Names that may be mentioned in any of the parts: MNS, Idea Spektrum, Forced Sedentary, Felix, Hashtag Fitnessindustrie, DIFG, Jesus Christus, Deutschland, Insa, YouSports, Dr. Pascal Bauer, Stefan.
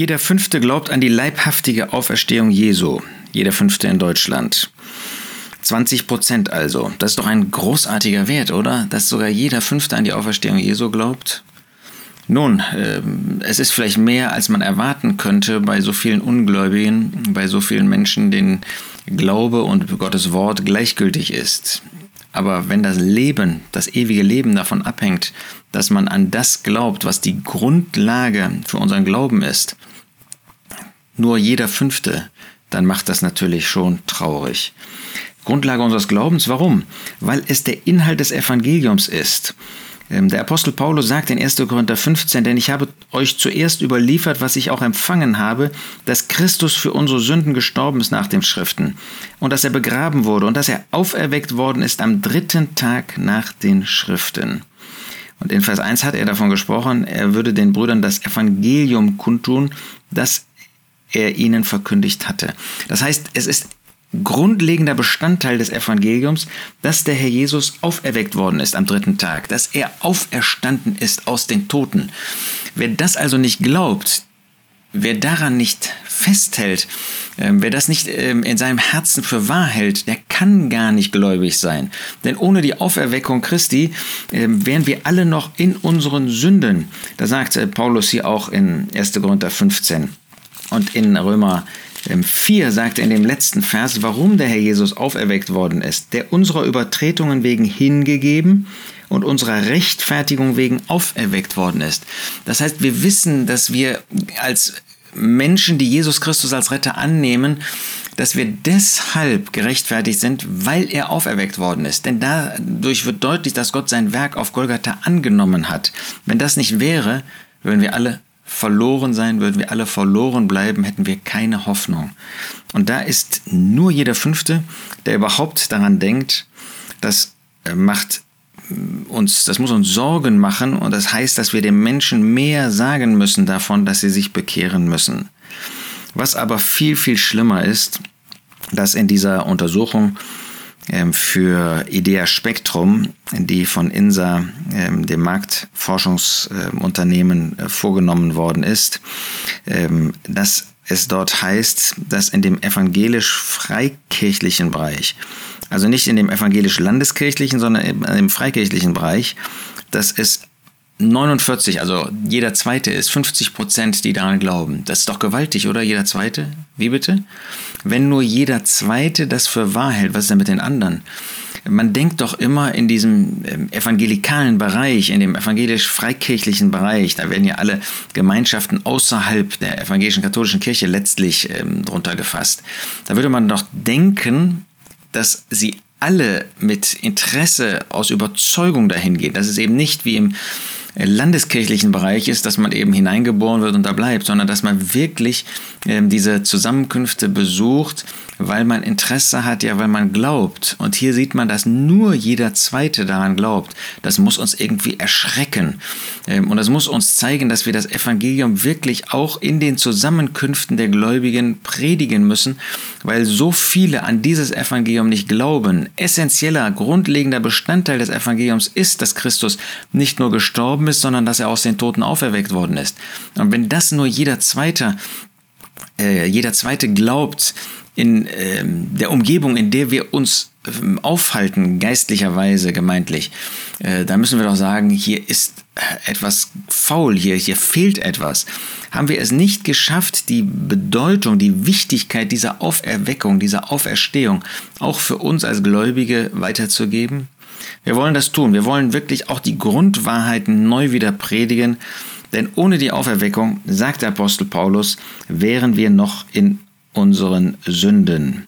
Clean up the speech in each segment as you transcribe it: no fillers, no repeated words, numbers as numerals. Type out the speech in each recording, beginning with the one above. Jeder Fünfte glaubt an die leibhaftige Auferstehung Jesu. Jeder Fünfte in Deutschland. 20% also. Das ist doch ein großartiger Wert, oder? Dass sogar jeder Fünfte an die Auferstehung Jesu glaubt. Nun, es ist vielleicht mehr, als man erwarten könnte bei so vielen Ungläubigen, bei so vielen Menschen, denen Glaube und Gottes Wort gleichgültig ist. Aber wenn das Leben, das ewige Leben davon abhängt, dass man an das glaubt, was die Grundlage für unseren Glauben ist, nur jeder Fünfte, dann macht das natürlich schon traurig. Grundlage unseres Glaubens, warum? Weil es der Inhalt des Evangeliums ist. Der Apostel Paulus sagt in 1. Korinther 15, denn ich habe euch zuerst überliefert, was ich auch empfangen habe, dass Christus für unsere Sünden gestorben ist nach den Schriften und dass er begraben wurde und dass er auferweckt worden ist am dritten Tag nach den Schriften. Und in Vers 1 hat er davon gesprochen, er würde den Brüdern das Evangelium kundtun, das er ihnen verkündigt hatte. Das heißt, es ist grundlegender Bestandteil des Evangeliums, dass der Herr Jesus auferweckt worden ist am dritten Tag, dass er auferstanden ist aus den Toten. Wer das also nicht glaubt, wer daran nicht festhält, wer das nicht in seinem Herzen für wahr hält, der kann gar nicht gläubig sein. Denn ohne die Auferweckung Christi wären wir alle noch in unseren Sünden. Da sagt Paulus hier auch in 1. Korinther 15 und in Römer 4 sagt er in dem letzten Vers, warum der Herr Jesus auferweckt worden ist, der unserer Übertretungen wegen hingegeben und unserer Rechtfertigung wegen auferweckt worden ist. Das heißt, wir wissen, dass wir als Menschen, die Jesus Christus als Retter annehmen, dass wir deshalb gerechtfertigt sind, weil er auferweckt worden ist. Denn dadurch wird deutlich, dass Gott sein Werk auf Golgatha angenommen hat. Wenn das nicht wäre, würden wir alle verloren sein, würden wir alle verloren bleiben, hätten wir keine Hoffnung. Und da ist nur jeder Fünfte, der überhaupt daran denkt, das muss uns Sorgen machen und das heißt, dass wir den Menschen mehr sagen müssen davon, dass sie sich bekehren müssen. Was aber viel, viel schlimmer ist, dass in dieser Untersuchung für Idea Spektrum, die von Insa, dem Marktforschungsunternehmen, vorgenommen worden ist, dass es dort heißt, dass in dem evangelisch-freikirchlichen Bereich, also nicht in dem evangelisch-landeskirchlichen, sondern im freikirchlichen Bereich, dass es 49, also jeder Zweite ist, 50%, die daran glauben. Das ist doch gewaltig, oder? Jeder Zweite? Wie bitte? Wenn nur jeder Zweite das für wahr hält, was ist denn mit den anderen? Man denkt doch immer in diesem evangelikalen Bereich, in dem evangelisch-freikirchlichen Bereich, da werden ja alle Gemeinschaften außerhalb der evangelischen katholischen Kirche letztlich drunter gefasst. Da würde man doch denken, dass sie alle mit Interesse, aus Überzeugung dahin gehen. Dass es eben nicht wie im landeskirchlichen Bereich ist, dass man eben hineingeboren wird und da bleibt, sondern dass man wirklich diese Zusammenkünfte besucht, weil man Interesse hat, ja, weil man glaubt. Und hier sieht man, dass nur jeder Zweite daran glaubt. Das muss uns irgendwie erschrecken. Und das muss uns zeigen, dass wir das Evangelium wirklich auch in den Zusammenkünften der Gläubigen predigen müssen, weil so viele an dieses Evangelium nicht glauben. Essentieller, grundlegender Bestandteil des Evangeliums ist, dass Christus nicht nur gestorben ist, sondern dass er aus den Toten auferweckt worden ist. Und wenn das nur jeder Zweite glaubt in der Umgebung, in der wir uns aufhalten, geistlicherweise, gemeindlich, da müssen wir doch sagen, hier ist etwas faul, hier fehlt etwas. Haben wir es nicht geschafft, die Bedeutung, die Wichtigkeit dieser Auferweckung, dieser Auferstehung auch für uns als Gläubige weiterzugeben? Wir wollen das tun. Wir wollen wirklich auch die Grundwahrheiten neu wieder predigen. Denn ohne die Auferweckung, sagt der Apostel Paulus, wären wir noch in unseren Sünden.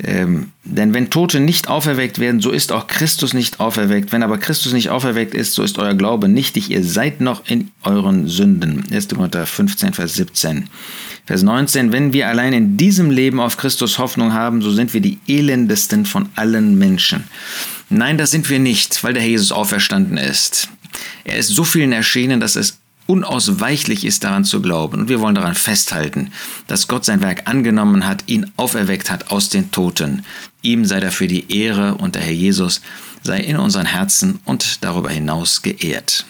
Denn wenn Tote nicht auferweckt werden, so ist auch Christus nicht auferweckt. Wenn aber Christus nicht auferweckt ist, so ist euer Glaube nichtig. Ihr seid noch in euren Sünden. 1. Korinther 15, Vers 17. Vers 19. Wenn wir allein in diesem Leben auf Christus Hoffnung haben, so sind wir die elendesten von allen Menschen. Nein, das sind wir nicht, weil der Herr Jesus auferstanden ist. Er ist so vielen erschienen, dass es unausweichlich ist, daran zu glauben. Und wir wollen daran festhalten, dass Gott sein Werk angenommen hat, ihn auferweckt hat aus den Toten. Ihm sei dafür die Ehre und der Herr Jesus sei in unseren Herzen und darüber hinaus geehrt.